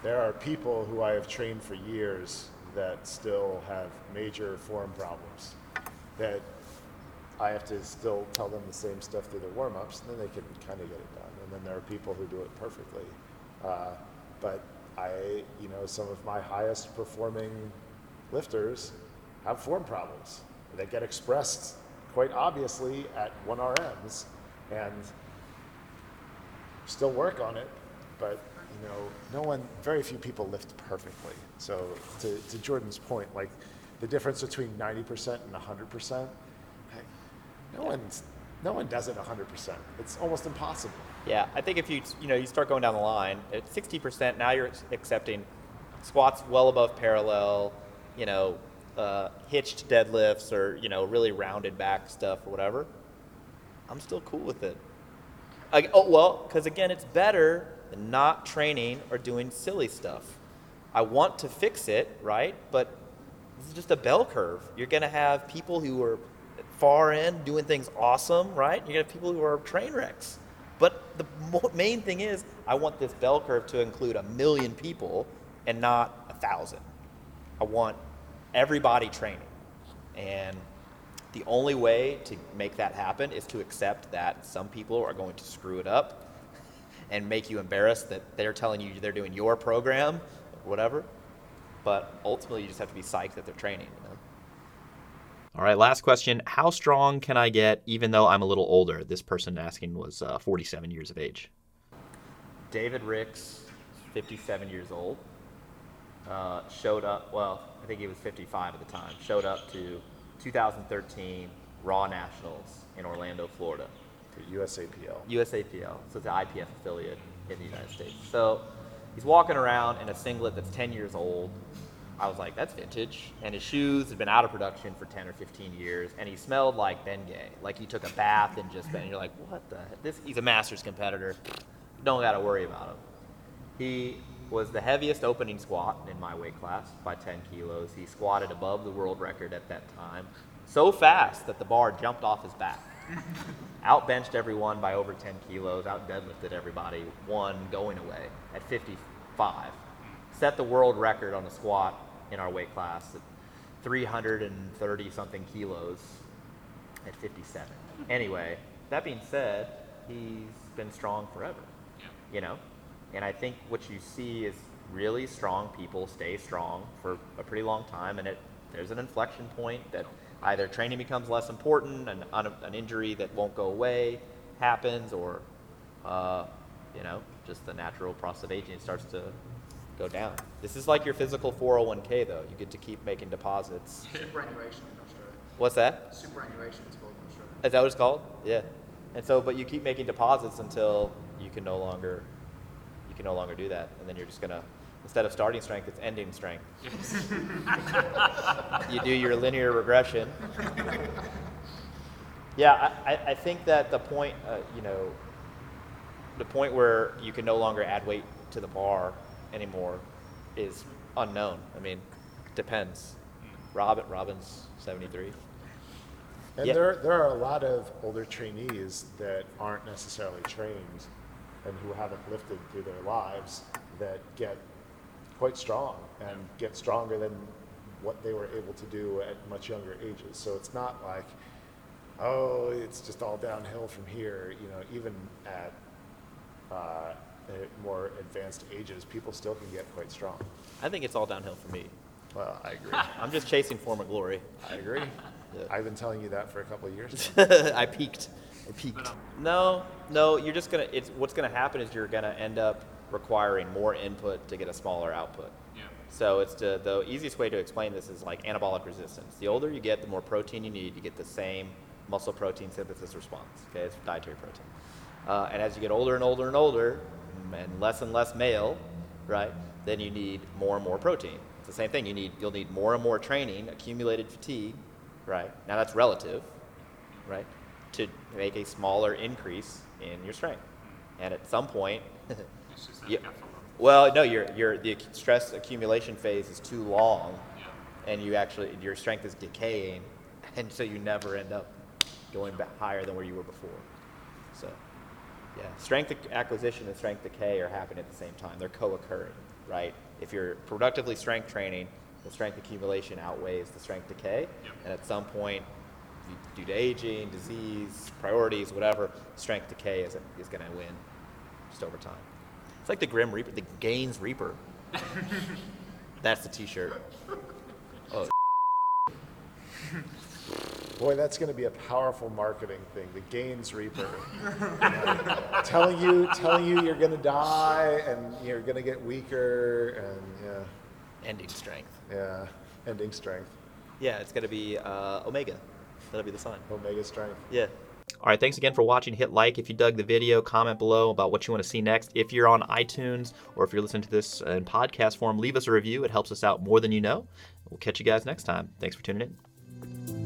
there are people who I have trained for years that still have major form problems that I have to still tell them the same stuff through their warm-ups, and then they can kind of get it done. And then there are people who do it perfectly. But some of my highest performing lifters have form problems that get expressed quite obviously at 1RMs, and still work on it, but very few people lift perfectly. So to Jordan's point, like the difference between 90% and 100%, no one does it 100%. It's almost impossible. Yeah, I think if you start going down the line at 60%, now you're accepting squats well above parallel, hitched deadlifts or, really rounded back stuff or whatever, I'm still cool with it. Because again, it's better than not training or doing silly stuff. I want to fix it, right? But this is just a bell curve. You're going to have people who are far in doing things awesome, right? You're going to have people who are train wrecks. But the main thing is, I want this bell curve to include 1 million people and not 1,000. I want everybody training, and the only way to make that happen is to accept that some people are going to screw it up and make you embarrassed that they're telling you they're doing your program or whatever, but ultimately you just have to be psyched that they're training, All right, last question. How strong can I get even though I'm a little older? This person asking was 47 years of age. David Ricks, 57 years old. Showed up, I think he was 55 at the time, showed up to 2013 Raw Nationals in Orlando, Florida. To USAPL, so it's an IPF affiliate in the United States. So he's walking around in a singlet that's 10 years old. I was like, that's vintage. And his shoes had been out of production for 10 or 15 years, and he smelled like Bengay. Like he took a bath and you're like, what the heck? He's a Masters competitor. Don't got to worry about him. He was the heaviest opening squat in my weight class by 10 kilos. He squatted above the world record at that time, so fast that the bar jumped off his back. Outbenched everyone by over 10 kilos, outdeadlifted everybody, won going away at 55. Set the world record on a squat in our weight class at 330 something kilos at 57. Anyway, that being said, he's been strong forever, you know? And I think what you see is really strong people stay strong for a pretty long time, and there's an inflection point that either training becomes less important, an injury that won't go away happens, or just the natural process of aging starts to go down. This is like your physical 401k though. You get to keep making deposits. Superannuation in Australia. What's that? Superannuation is called in Australia. Is that what it's called? Yeah. And so, but you keep making deposits until you can no longer do that, and then you're just gonna, instead of starting strength, it's ending strength. Yes. You do your linear regression. Yeah, I think that the point, where you can no longer add weight to the bar anymore is unknown. I mean, depends. Robin's 73. And yeah. There are a lot of older trainees that aren't necessarily trained and who haven't lifted through their lives that get quite strong and get stronger than what they were able to do at much younger ages. So it's not like, oh, it's just all downhill from here. You know, even at more advanced ages, people still can get quite strong. I think it's all downhill for me. Well, I agree. I'm just chasing form of glory. I agree. Yeah. I've been telling you that for a couple of years now. I peaked. No, you're just gonna, what's gonna happen is you're gonna end up requiring more input to get a smaller output. Yeah. So it's the easiest way to explain this is like anabolic resistance. The older you get, the more protein you need to get the same muscle protein synthesis response. Okay, it's dietary protein. And as you get older and older and older, and less male, right? Then you need more and more protein. It's the same thing. You'll need more and more training, accumulated fatigue, right? Now that's relative, right? To make a smaller increase in your strength, and at some point, the stress accumulation phase is too long, and your strength is decaying, and so you never end up going back higher than where you were before. So, yeah, strength acquisition and strength decay are happening at the same time. They're co-occurring, right? If you're productively strength training, the strength accumulation outweighs the strength decay, and at some point, due to aging, disease, priorities, whatever, strength decay is going to win just over time. It's like the Grim Reaper, the Gains Reaper. That's the t-shirt. Oh, boy, that's going to be a powerful marketing thing, the Gains Reaper. Telling you you're going to die and you're going to get weaker and yeah. Ending strength. Yeah, ending strength. Yeah, it's going to be Omega. That'll be the sign. Omega strength. Yeah. All right. Thanks again for watching. Hit like if you dug the video. Comment below about what you want to see next. If you're on iTunes or if you're listening to this in podcast form, leave us a review. It helps us out more than you know. We'll catch you guys next time. Thanks for tuning in.